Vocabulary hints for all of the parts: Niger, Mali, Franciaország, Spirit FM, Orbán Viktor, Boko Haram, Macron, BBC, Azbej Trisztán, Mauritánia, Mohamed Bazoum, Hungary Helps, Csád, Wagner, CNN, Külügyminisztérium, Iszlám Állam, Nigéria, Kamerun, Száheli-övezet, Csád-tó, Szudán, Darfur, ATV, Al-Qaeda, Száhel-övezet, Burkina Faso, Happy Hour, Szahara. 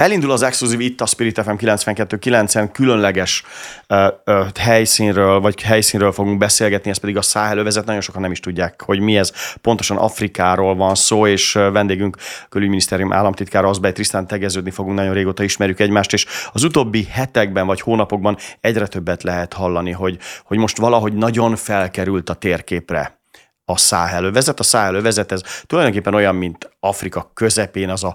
Elindul az exkluzív itt a Spirit FM 92.9-en különleges helyszínről, vagy helyszínről fogunk beszélgetni, ez pedig a Száhel-övezet. Nagyon sokan nem is tudják, hogy mi ez. Pontosan Afrikáról van szó, és vendégünk Külügyminisztérium államtitkára, Azbej Trisztán tegeződni fogunk, nagyon régóta ismerjük egymást, és az utóbbi hetekben vagy hónapokban egyre többet lehet hallani, hogy most valahogy nagyon felkerült a térképre a Száhel-övezet. A Száhel-övezet ez tulajdonképpen olyan, mint Afrika közepén az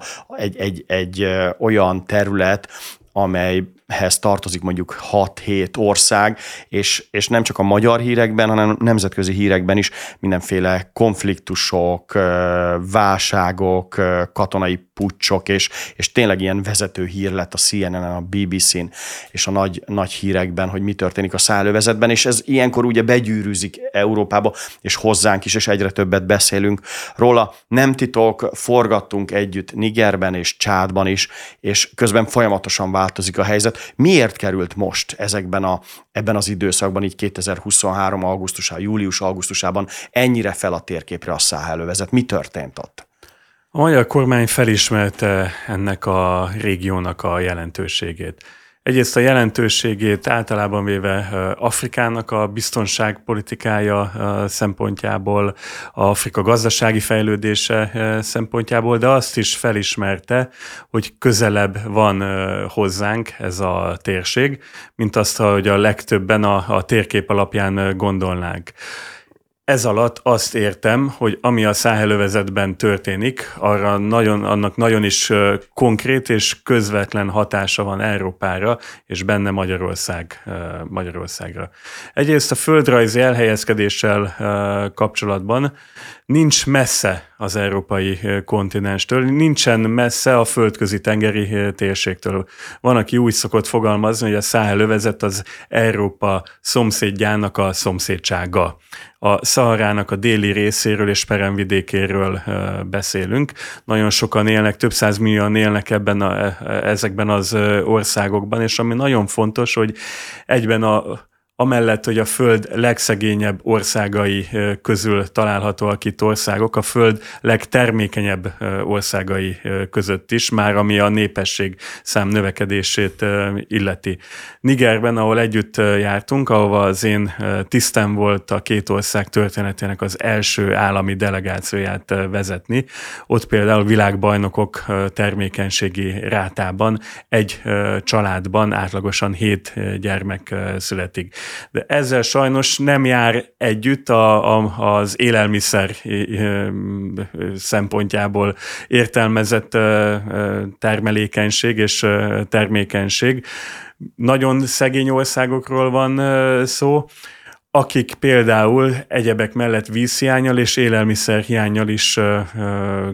egy olyan terület, amelyhez tartozik mondjuk 6-7 ország, és nem csak a magyar hírekben, hanem nemzetközi hírekben is mindenféle konfliktusok, válságok, katonai puccsok, és tényleg ilyen vezető hír lett a CNN-en, a BBC-n, és a nagy hírekben, hogy mi történik a Száhel-övezetben, és ez ilyenkor ugye begyűrűzik Európába, és hozzánk is, és egyre többet beszélünk róla. Nem titok, forgattunk együtt Nigerben és Csádban is, és közben folyamatosan változik a helyzet. Miért került most ebben az időszakban, így 2023. július-augusztusában ennyire fel a térképre a Száhel-övezet? Mi történt ott? A magyar kormány felismerte ennek a régiónak a jelentőségét. Egyrészt a jelentőségét általában véve Afrikának a biztonságpolitikája szempontjából, Afrika gazdasági fejlődése szempontjából, de azt is felismerte, hogy közelebb van hozzánk ez a térség, mint azt, hogy a legtöbben a térkép alapján gondolnánk. Ez alatt azt értem, hogy ami a Száhel-övezetben történik, annak nagyon is konkrét és közvetlen hatása van Európára, és benne Magyarországra. Egyrészt a földrajzi elhelyezkedéssel kapcsolatban nincs messze az európai kontinenstől, nincsen messze a földközi tengeri térségtől. Van, aki úgy szokott fogalmazni, hogy a Száhel-övezet az Európa szomszédjának a szomszédsága. A Szaharának a déli részéről és peremvidékéről beszélünk. Nagyon sokan élnek, több százmillióan élnek ezekben az országokban, és ami nagyon fontos, hogy egyben amellett, hogy a föld legszegényebb országai közül találhatóak itt országok, a föld legtermékenyebb országai között is, már ami a népesség szám növekedését illeti. Nigerben, ahol együtt jártunk, ahova az én tisztem volt a két ország történetének az első állami delegációját vezetni, ott például világbajnokok termékenységi rátában egy családban átlagosan 7 gyermek születik. De ezzel sajnos nem jár együtt az élelmiszer szempontjából értelmezett termelékenység és termékenység. Nagyon szegény országokról van szó, akik például egyebek mellett vízhiánnyal és élelmiszerhiánnyal is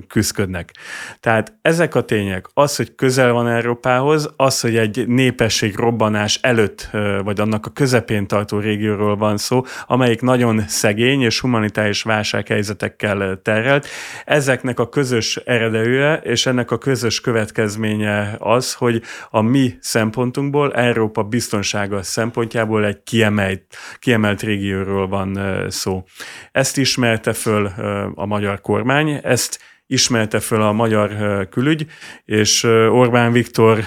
küzdködnek. Tehát ezek a tények, az, hogy közel van Európához, az, hogy egy népesség robbanás előtt, vagy annak a közepén tartó régióról van szó, amelyik nagyon szegény és humanitárius válsághelyzetekkel terhelt. Ezeknek a közös eredője és ennek a közös következménye az, hogy a mi szempontunkból, Európa biztonsága szempontjából egy kiemelt régióról van szó. Ezt ismerte föl a magyar kormány, ezt ismerte föl a magyar külügy, és Orbán Viktor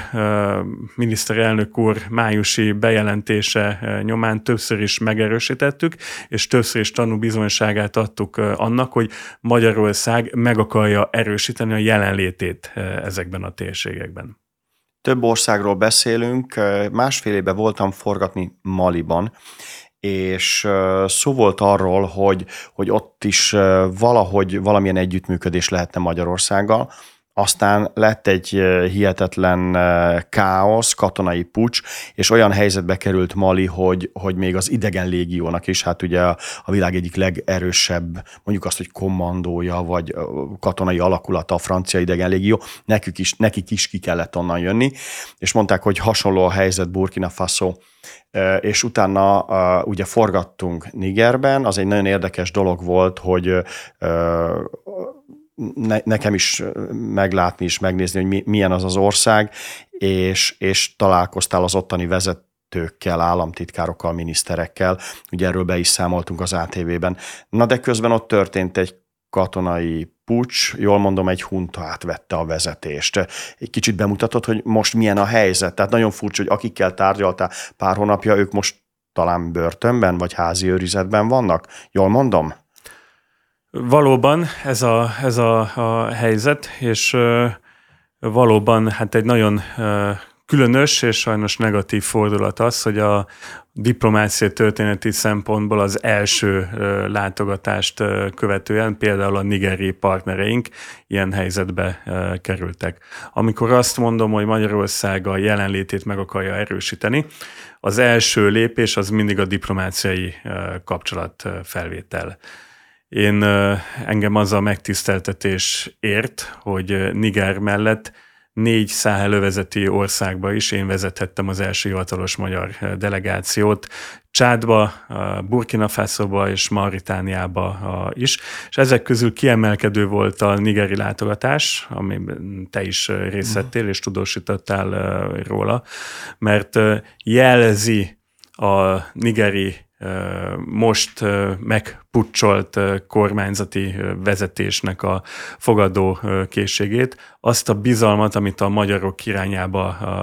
miniszterelnök úr májusi bejelentése nyomán többször is megerősítettük, és többször is tanúbizonyságát adtuk annak, hogy Magyarország meg akarja erősíteni a jelenlétét ezekben a térségekben. Több országról beszélünk. Másfél éve voltam forgatni Maliban, és szó volt arról, hogy ott is valahogy valamilyen együttműködés lehetne Magyarországgal. Aztán lett egy hihetetlen káosz, katonai puccs, és olyan helyzetbe került Mali, hogy még az idegen légiónak is, hát ugye a világ egyik legerősebb, mondjuk azt, hogy kommandója, vagy katonai alakulata a francia idegen légió, nekik is ki kellett onnan jönni, és mondták, hogy hasonló a helyzet Burkina Faso, és utána ugye forgattunk Nigerben, az egy nagyon érdekes dolog volt, hogy nekem is meglátni és megnézni, hogy milyen az az ország, és találkoztál az ottani vezetőkkel, államtitkárokkal, miniszterekkel, ugye erről be is számoltunk az ATV-ben. Na de közben ott történt egy katonai puccs, jól mondom, egy hunta átvette a vezetést. Egy kicsit bemutatod, hogy most milyen a helyzet. Tehát nagyon furcsa, hogy akikkel tárgyaltál pár hónapja, ők most talán börtönben vagy házi őrizetben vannak. Jól mondom? Valóban ez a helyzet, és valóban hát egy nagyon különös és sajnos negatív fordulat az, hogy a diplomácia történeti szempontból az első látogatást követően például a nigériai partnereink ilyen helyzetbe kerültek. Amikor azt mondom, hogy Magyarország a jelenlétét meg akarja erősíteni, az első lépés az mindig a diplomáciai kapcsolatfelvétel. Engem az a megtiszteltetés ért, hogy Niger mellett 4 száhel-övezeti országba is én vezethettem az első hivatalos magyar delegációt, Csádba, Burkina Fasoba és Mauritániába is, és ezek közül kiemelkedő volt a nigeri látogatás, amiben te is részt vettél és tudósítottál róla, mert jelzi a nigeri most megpucsolt kormányzati vezetésnek a fogadó készségét, azt a bizalmat, amit a magyarok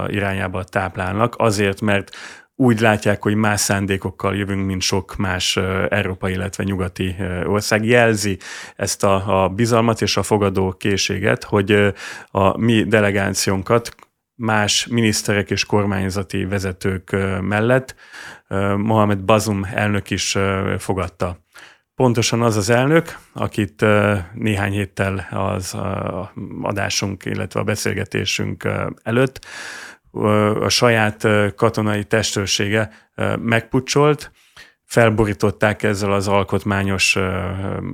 irányába táplálnak, azért, mert úgy látják, hogy más szándékokkal jövünk, mint sok más európai, illetve nyugati ország. Jelzi ezt a bizalmat és a fogadó készséget, hogy a mi delegációnkat más miniszterek és kormányzati vezetők mellett Mohamed Bazoum elnök is fogadta. Pontosan az az elnök, akit néhány héttel az adásunk, illetve a beszélgetésünk előtt a saját katonai testőrsége megpucsolt, felborították ezzel az alkotmányos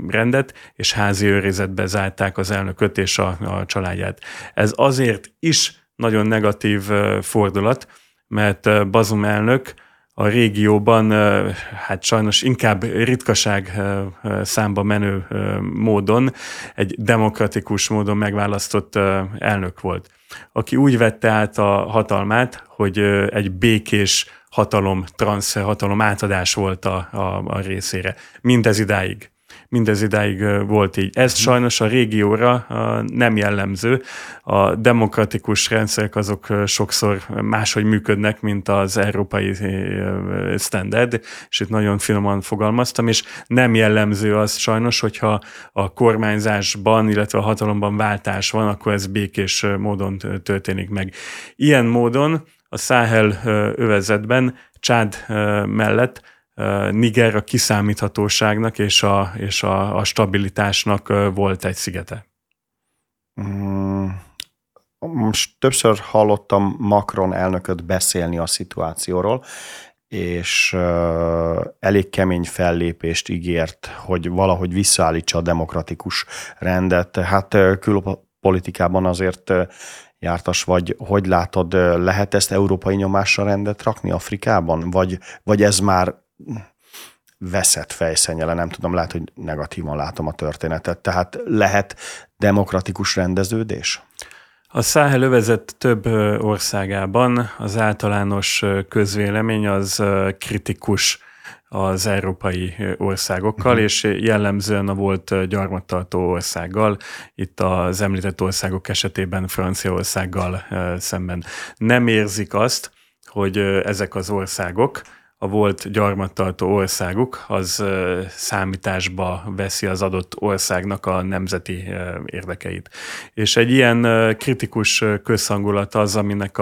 rendet, és házi őrizetbe zárták az elnököt és a családját. Ez azért is nagyon negatív fordulat, mert Bazoum elnök a régióban hát sajnos inkább ritkaság számba menő módon egy demokratikus módon megválasztott elnök volt, aki úgy vette át a hatalmát, hogy egy békés hatalom átadás volt a részére. Mindez idáig volt így. Ez sajnos a régióra nem jellemző. A demokratikus rendszerek azok sokszor máshogy működnek, mint az európai standard, és itt nagyon finoman fogalmaztam, és nem jellemző az sajnos, hogyha a kormányzásban, illetve a hatalomban váltás van, akkor ez békés módon történik meg. Ilyen módon a Száhel-övezetben Csád mellett Niger a kiszámíthatóságnak és a stabilitásnak volt egy szigete. Most többször hallottam Macron elnököt beszélni a szituációról, és elég kemény fellépést ígért, hogy valahogy visszaállítsa a demokratikus rendet. Hát külpolitikában azért jártas vagy, hogy látod, lehet ezt európai nyomásra rendet rakni Afrikában? Vagy ez már veszett fejszennyele, nem tudom, lehet, hogy negatívan látom a történetet. Tehát lehet demokratikus rendeződés? A Száhel-övezet több országában az általános közvélemény az kritikus az európai országokkal, és jellemzően a volt gyarmattartó országgal, itt az említett országok esetében Franciaországgal szemben. Nem érzik azt, hogy ezek az országok, a volt gyarmattartó országuk, az számításba veszi az adott országnak a nemzeti érdekeit. És egy ilyen kritikus közhangulat az, aminek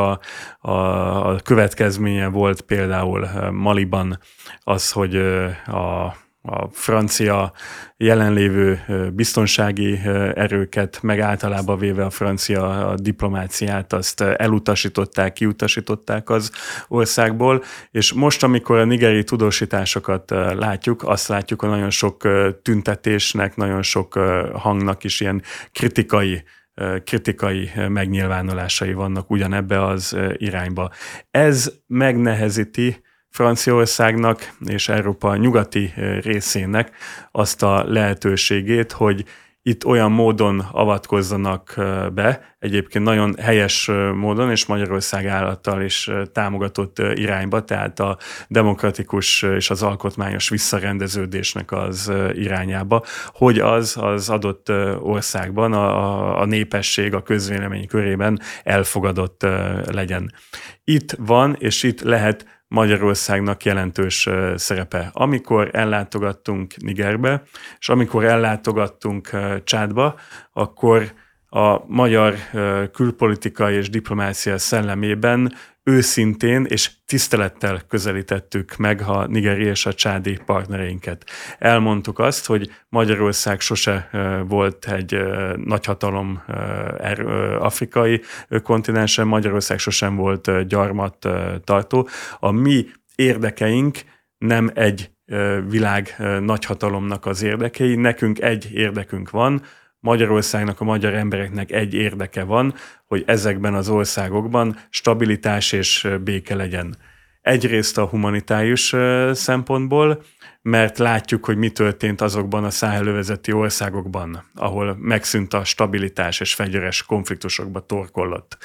a következménye volt például Maliban az, hogy a francia jelenlévő biztonsági erőket, meg általában véve a francia diplomáciát, azt elutasították, kiutasították az országból, és most, amikor a nigeri tudósításokat látjuk, azt látjuk, hogy nagyon sok tüntetésnek, nagyon sok hangnak is ilyen kritikai megnyilvánulásai vannak ugyanebbe az irányba. Ez megnehezíti Franciaországnak és Európa nyugati részének azt a lehetőségét, hogy itt olyan módon avatkozzanak be, egyébként nagyon helyes módon, és Magyarország által is támogatott irányba, tehát a demokratikus és az alkotmányos visszarendeződésnek az irányába, hogy az adott országban a népesség a közvélemény körében elfogadott legyen. Itt van, és itt lehet Magyarországnak jelentős szerepe. Amikor ellátogattunk Nigerbe, és amikor ellátogattunk Csádba, akkor a magyar külpolitika és diplomácia szellemében őszintén és tisztelettel közelítettük meg a nigeri és a csádi partnereinket. Elmondtuk azt, hogy Magyarország sose volt egy nagyhatalom afrikai kontinensen, Magyarország sosem volt gyarmat tartó. A mi érdekeink nem egy világ nagyhatalomnak az érdekei, nekünk egy érdekünk van, Magyarországnak, a magyar embereknek egy érdeke van, hogy ezekben az országokban stabilitás és béke legyen. Egyrészt a humanitárius szempontból, mert látjuk, hogy mi történt azokban a száhel-övezeti országokban, ahol megszűnt a stabilitás és fegyveres konfliktusokba torkollott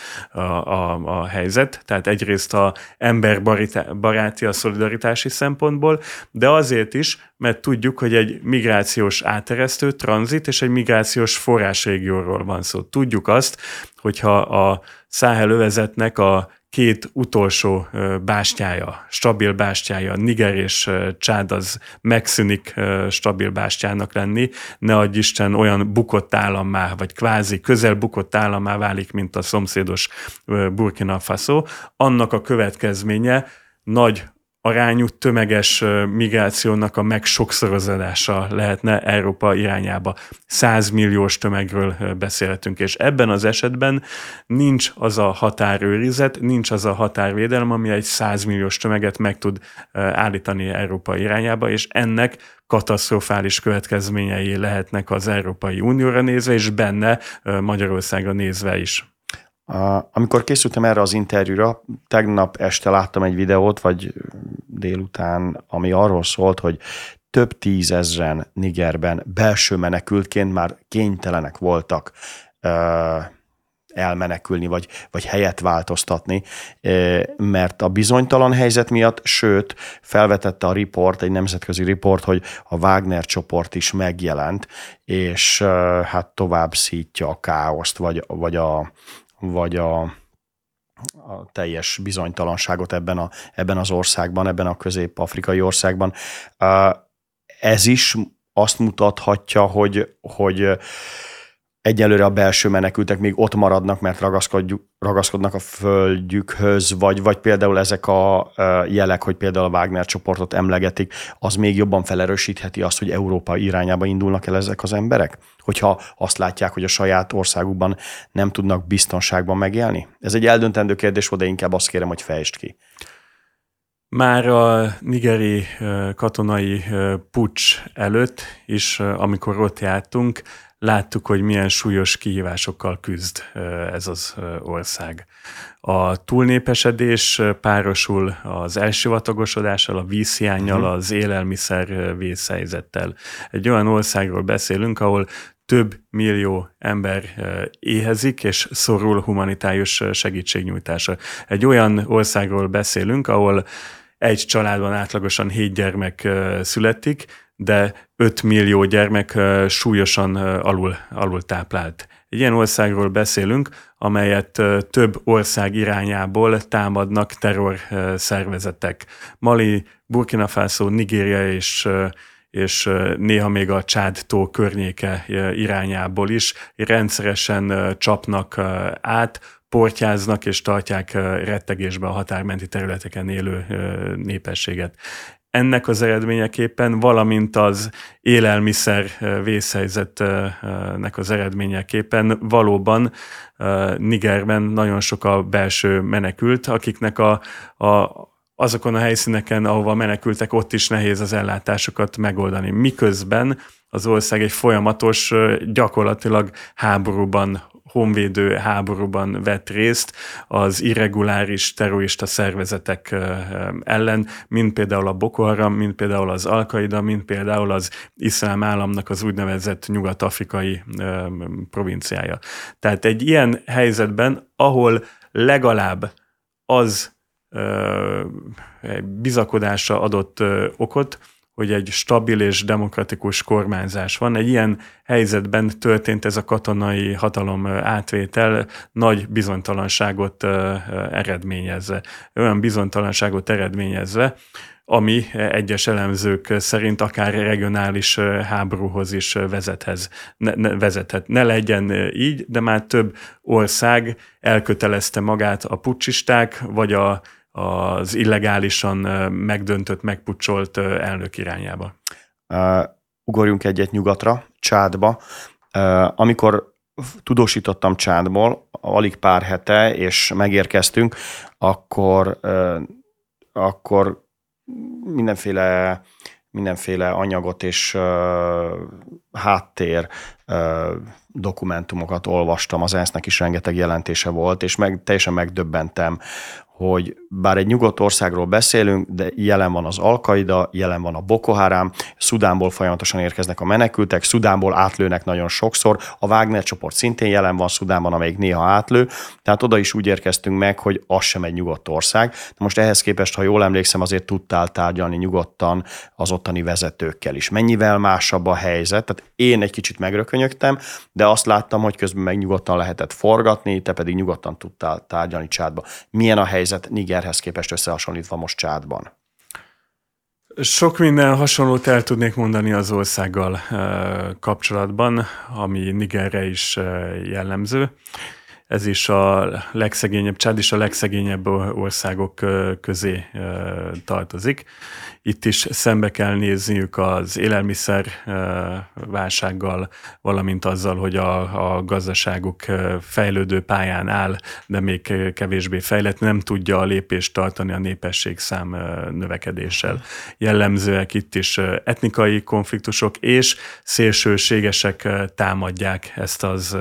a helyzet. Tehát egyrészt az emberbaráti, a szolidaritási szempontból, de azért is, mert tudjuk, hogy egy migrációs áteresztő, tranzit és egy migrációs forrásrégióról van szó. Tudjuk azt, hogyha a száhel-övezetnek a két utolsó bástyája, stabil bástyája, Niger és Csád az megszűnik stabil bástyának lenni, ne adj Isten olyan bukott állammá, vagy kvázi közel bukott állammá válik, mint a szomszédos Burkina Faso, annak a következménye nagy arányú tömeges migrációnak a megsokszorozása lehetne Európa irányába. 100 milliós tömegről beszélhetünk, és ebben az esetben nincs az a határőrizet, nincs az a határvédelem, ami egy 100 milliós tömeget meg tud állítani Európa irányába, és ennek katasztrofális következményei lehetnek az Európai Unióra nézve, és benne Magyarországra nézve is. Amikor készültem erre az interjúra, tegnap este láttam egy videót, vagy délután, ami arról szólt, hogy több tízezren Nigerben belső menekültként már kénytelenek voltak elmenekülni, vagy helyet változtatni, mert a bizonytalan helyzet miatt, sőt, felvetette a riport, egy nemzetközi riport, hogy a Wagner csoport is megjelent, és hát tovább szítja a káoszt, vagy a teljes bizonytalanságot ebben az országban, ebben a közép-afrikai országban. Ez is azt mutathatja, hogy egyelőre a belső menekültek még ott maradnak, mert ragaszkodnak a földjükhöz, vagy például ezek a jelek, hogy például a Wagner csoportot emlegetik, az még jobban felerősítheti azt, hogy Európa irányába indulnak el ezek az emberek? Hogyha azt látják, hogy a saját országukban nem tudnak biztonságban megélni? Ez egy eldöntendő kérdés, de inkább azt kérem, hogy fejtsd ki. Már a nigeri katonai puccs előtt is, amikor ott jártunk, láttuk, hogy milyen súlyos kihívásokkal küzd ez az ország. A túlnépesedés párosul az elsivatagosodással, a vízhiánnyal, az élelmiszer vészhelyzettel. Egy olyan országról beszélünk, ahol több millió ember éhezik, és szorul humanitárius segítségnyújtásra. Egy olyan országról beszélünk, ahol egy családban átlagosan 7 gyermek születik, de 5 millió gyermek súlyosan alultáplált. Egy ilyen országról beszélünk, amelyet több ország irányából támadnak terrorszervezetek. Mali, Burkina Faso, Nigéria és néha még a Csád-tó környéke irányából is rendszeresen csapnak át, portyáznak és tartják rettegésben a határmenti területeken élő népességet. Ennek az eredményeképpen, valamint az élelmiszer vészhelyzetnek az eredményeképpen valóban Nigerben nagyon sok a belső menekült, akiknek azokon a helyszíneken, ahova menekültek, ott is nehéz az ellátásokat megoldani. Miközben az ország egy folyamatos, gyakorlatilag háborúban honvédő háborúban vett részt az irreguláris terrorista szervezetek ellen, mint például a Boko Haram, mint például az Al-Qaeda, mint például az Iszlám Államnak az úgynevezett nyugat-afrikai provinciája. Tehát egy ilyen helyzetben, ahol legalább az bizakodása adott okot, hogy egy stabil és demokratikus kormányzás van. Egy ilyen helyzetben történt ez a katonai hatalom átvétel, nagy bizonytalanságot eredményezve. Olyan bizonytalanságot eredményezve, ami egyes elemzők szerint akár regionális háborúhoz is vezethet. Ne legyen így, de már több ország elkötelezte magát a puccsisták, vagy az illegálisan megdöntött, megpucsolt elnök irányába. Ugorjunk egyet nyugatra, Csádba. Amikor tudósítottam Csádból, alig pár hete, és megérkeztünk, akkor mindenféle anyagot és háttér dokumentumokat olvastam, az ENSZ-nek is rengeteg jelentése volt, és teljesen megdöbbentem, hogy bár egy nyugodt országról beszélünk, de jelen van az Al-Qaeda, jelen van a Boko Haram, Szudánból folyamatosan érkeznek a menekültek, Szudánból átlőnek nagyon sokszor, a Wagner csoport szintén jelen van Szudánban, amelyik néha átlő, tehát oda is úgy érkeztünk meg, hogy az sem egy nyugodt ország. De most ehhez képest, ha jól emlékszem, azért tudtál tárgyalni nyugodtan az ottani vezetőkkel is. Mennyivel másabb a helyzet? Tehát én egy kicsit megrökönyögtem, de azt láttam, hogy közben meg nyugodtan lehetett forgatni, te pedig nyugodtan tudtál tárgyalni Csádba. Milyen a helyzet Nigerhez képest összehasonlítva most Csádban? Sok minden hasonlót el tudnék mondani az országgal kapcsolatban, ami Nigerre is jellemző. Ez is a legszegényebb, Csád is a legszegényebb országok közé tartozik. Itt is szembe kell nézniük az élelmiszer válsággal, valamint azzal, hogy a gazdaságuk fejlődő pályán áll, de még kevésbé fejlett, nem tudja a lépést tartani a népességszám növekedéssel. Jellemzőek itt is etnikai konfliktusok, és szélsőségesek támadják ezt az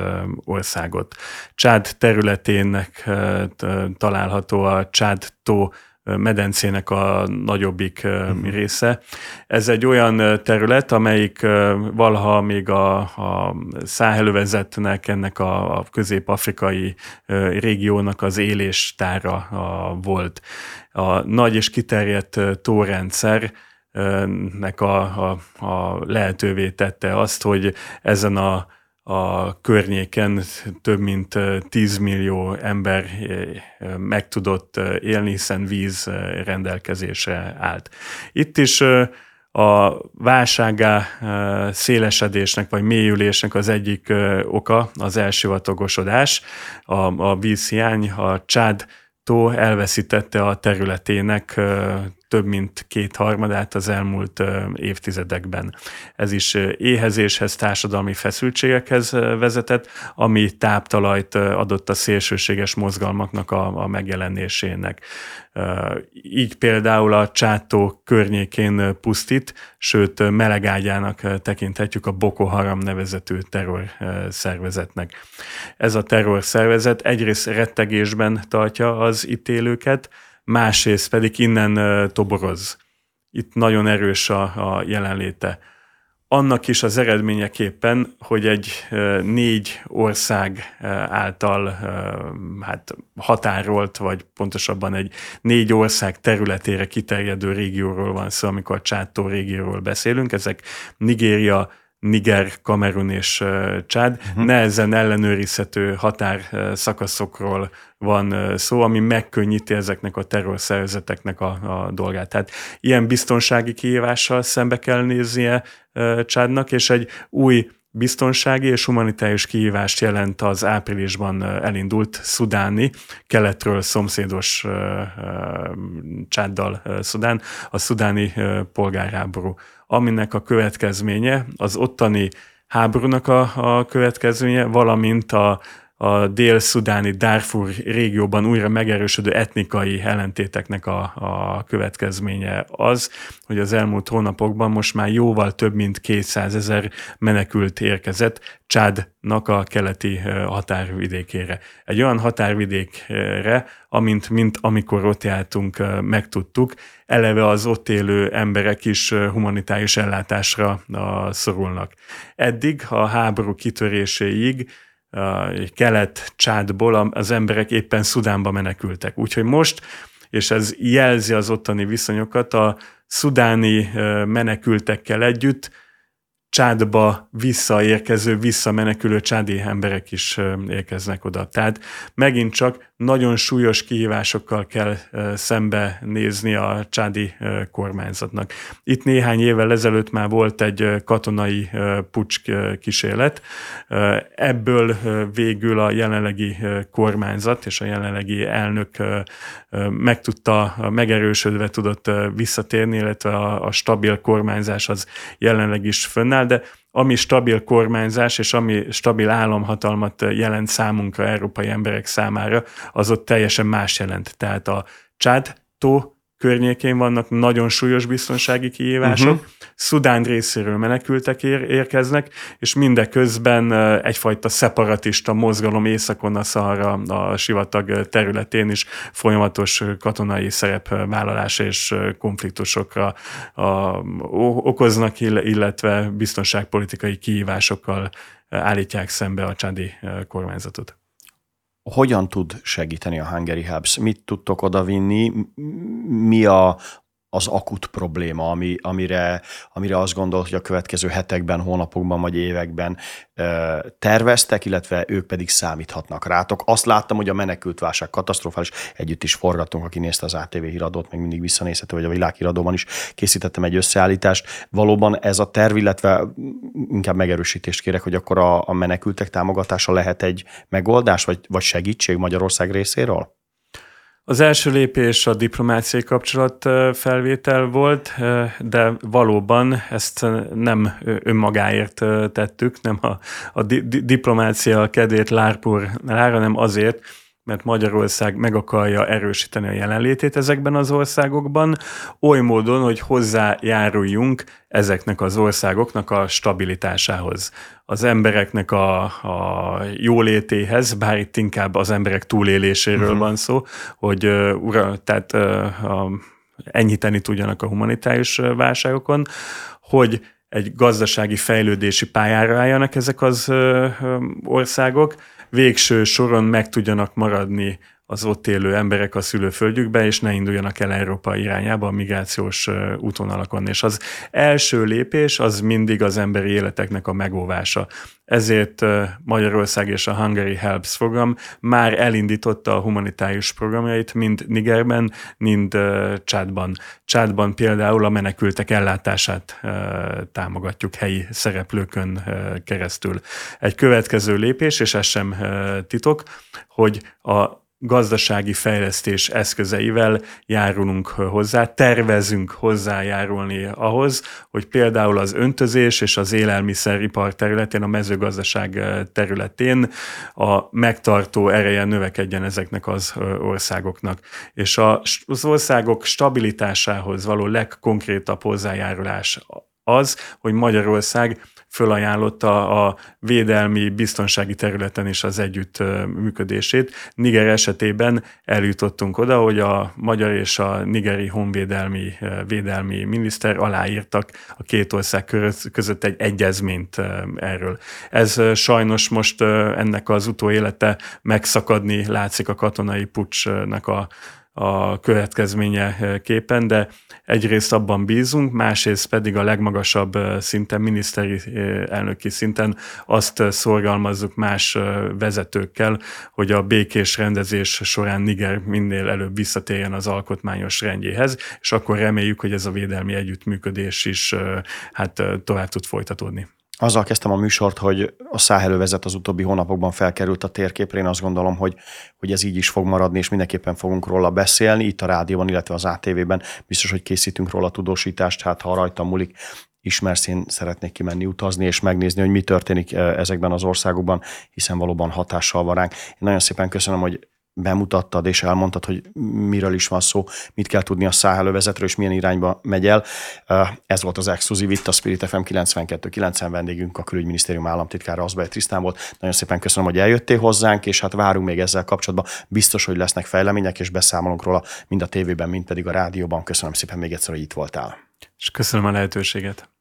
országot. Csád területének található a Csád-tó medencének a nagyobbik része. Ez egy olyan terület, amelyik valaha még a Száhel-övezetnek, ennek a közép-afrikai régiónak az éléstára volt. A nagy és kiterjedt tórendszer nek a lehetővé tette azt, hogy ezen a környéken több mint 10 millió ember meg tudott élni, hiszen víz rendelkezésre állt. Itt is a válsággá szélesedésnek vagy mélyülésnek az egyik oka az elsivatagosodás, a vízhiány, a Csád-tó elveszítette a területének több mint 2/3 az elmúlt évtizedekben. Ez is éhezéshez, társadalmi feszültségekhez vezetett, ami táptalajt adott a szélsőséges mozgalmaknak a megjelenésének. Így például a Csád-tó környékén pusztít, sőt melegágyának tekinthetjük a Boko Haram nevezetű terrorszervezetnek. Ez a terrorszervezet egyrészt rettegésben tartja az itt élőket, másrészt pedig innen toboroz. Itt nagyon erős a jelenléte. Annak is az eredményeképpen, hogy egy 4 ország által határolt, vagy pontosabban egy 4 ország területére kiterjedő régióról van szó, amikor a Csád-tó régióról beszélünk. Ezek Nigéria, Niger, Kamerun és Csád, nehezen ellenőrizhető határszakaszokról van szó, ami megkönnyíti ezeknek a terrorszervezeteknek a dolgát. Tehát ilyen biztonsági kihívással szembe kell néznie Csádnak, és egy új biztonsági és humanitárius kihívást jelent az áprilisban elindult szudáni, keletről szomszédos Csáddal Szudán, a szudáni polgárháború, aminek a következménye, az ottani háborúnak a következménye, valamint a a dél-szudáni Darfur régióban újra megerősödő etnikai ellentéteknek a következménye az, hogy az elmúlt hónapokban most már jóval több mint 200 000 menekült érkezett Csádnak a keleti határvidékére. Egy olyan határvidékre, mint amikor ott jártunk, megtudtuk, eleve az ott élő emberek is humanitárius ellátásra szorulnak. Eddig a háború kitöréséig Kelet-Csádból az emberek éppen Szudánba menekültek. Úgyhogy most, és ez jelzi az ottani viszonyokat, a szudáni menekültekkel együtt Csádba visszamenekülő csádi emberek is érkeznek oda. Tehát megint csak nagyon súlyos kihívásokkal kell szembe nézni a csádi kormányzatnak. Itt néhány évvel ezelőtt már volt egy katonai puccs kísérlet. Ebből végül a jelenlegi kormányzat és a jelenlegi elnök megerősödve tudott visszatérni, illetve a stabil kormányzás az jelenleg is fönnáll, de ami stabil kormányzás és ami stabil államhatalmat jelent számunkra, európai emberek számára, az ott teljesen más jelent. Tehát a Csád-tó környékén vannak nagyon súlyos biztonsági kihívások, Szudán részéről menekültek érkeznek, és mindeközben egyfajta szeparatista mozgalom északon a Szahara, a sivatag területén is folyamatos katonai szerepvállalás és konfliktusokra okoznak, illetve biztonságpolitikai kihívásokkal állítják szembe a csádi kormányzatot. Hogyan tud segíteni a Hungary Helps? Mit tudtok odavinni? Mi az akut probléma, amire azt gondolt, hogy a következő hetekben, hónapokban vagy években terveztek, illetve ők pedig számíthatnak rátok? Azt láttam, hogy a menekültválság katasztrofális, együtt is forgattunk, aki nézte az ATV híradót, még mindig visszanézhető, vagy a világhíradóban is készítettem egy összeállítást. Valóban ez a terv, illetve inkább megerősítést kérek, hogy akkor a menekültek támogatása lehet egy megoldás, vagy segítség Magyarország részéről? Az első lépés a diplomáciai kapcsolatfelvétel volt, de valóban ezt nem önmagáért tettük, nem a diplomácia kedvéért lárpórára, hanem azért, mert Magyarország meg akarja erősíteni a jelenlétét ezekben az országokban, oly módon, hogy hozzájáruljunk ezeknek az országoknak a stabilitásához, az embereknek a jólétéhez, bár itt inkább az emberek túléléséről van szó, hogy enyhíteni tudjanak a humanitárius válságokon, hogy egy gazdasági fejlődési pályára álljanak ezek az országok, végső soron meg tudjanak maradni az ott élő emberek a szülőföldjükbe, és ne induljanak el Európa irányába a migrációs útvonalakon. És az első lépés az mindig az emberi életeknek a megóvása. Ezért Magyarország és a Hungary Helps program már elindította a humanitárius programjait mind Nigerben, mind Csádban. Csádban például a menekültek ellátását támogatjuk helyi szereplőkön keresztül. Egy következő lépés, és ez sem titok, hogy a gazdasági fejlesztés eszközeivel járulunk hozzá, tervezünk hozzájárulni ahhoz, hogy például az öntözés és az élelmiszeripar területén, a mezőgazdaság területén a megtartó ereje növekedjen ezeknek az országoknak. És az országok stabilitásához való legkonkrétabb hozzájárulás az, hogy Magyarország fölajánlotta a védelmi, biztonsági területen is az együttműködését. Niger esetében eljutottunk oda, hogy a magyar és a nigeri honvédelmi miniszter aláírtak a két ország között egy egyezményt erről. Ez sajnos most ennek az utóélete megszakadni látszik a katonai puccsnak a következményeképpen, de egyrészt abban bízunk, másrészt pedig a legmagasabb szinten, miniszteri elnöki szinten azt szorgalmazzuk más vezetőkkel, hogy a békés rendezés során Niger minél előbb visszatérjen az alkotmányos rendjéhez, és akkor reméljük, hogy ez a védelmi együttműködés is tovább tud folytatódni. Azzal kezdtem a műsort, hogy a Száheli-övezet az utóbbi hónapokban felkerült a térképre. Én azt gondolom, hogy ez így is fog maradni, és mindenképpen fogunk róla beszélni. Itt a rádióban, illetve az ATV-ben biztos, hogy készítünk róla tudósítást, ha rajta múlik, ismersz, én szeretnék kimenni utazni, és megnézni, hogy mi történik ezekben az országokban, hiszen valóban hatással van ránk. Én nagyon szépen köszönöm, hogy bemutattad és elmondtad, hogy miről is van szó, mit kell tudni a Száhel-övezetről, és milyen irányba megy el. Ez volt az exkluzív itt a Spirit FM 92.9, vendégünk a Külügyminisztérium államtitkára Azbej Trisztán volt. Nagyon szépen köszönöm, hogy eljöttél hozzánk, és hát várunk még ezzel kapcsolatban. Biztos, hogy lesznek fejlemények, és beszámolunk róla mind a tévében, mind pedig a rádióban. Köszönöm szépen még egyszer, hogy itt voltál. És köszönöm a lehetőséget.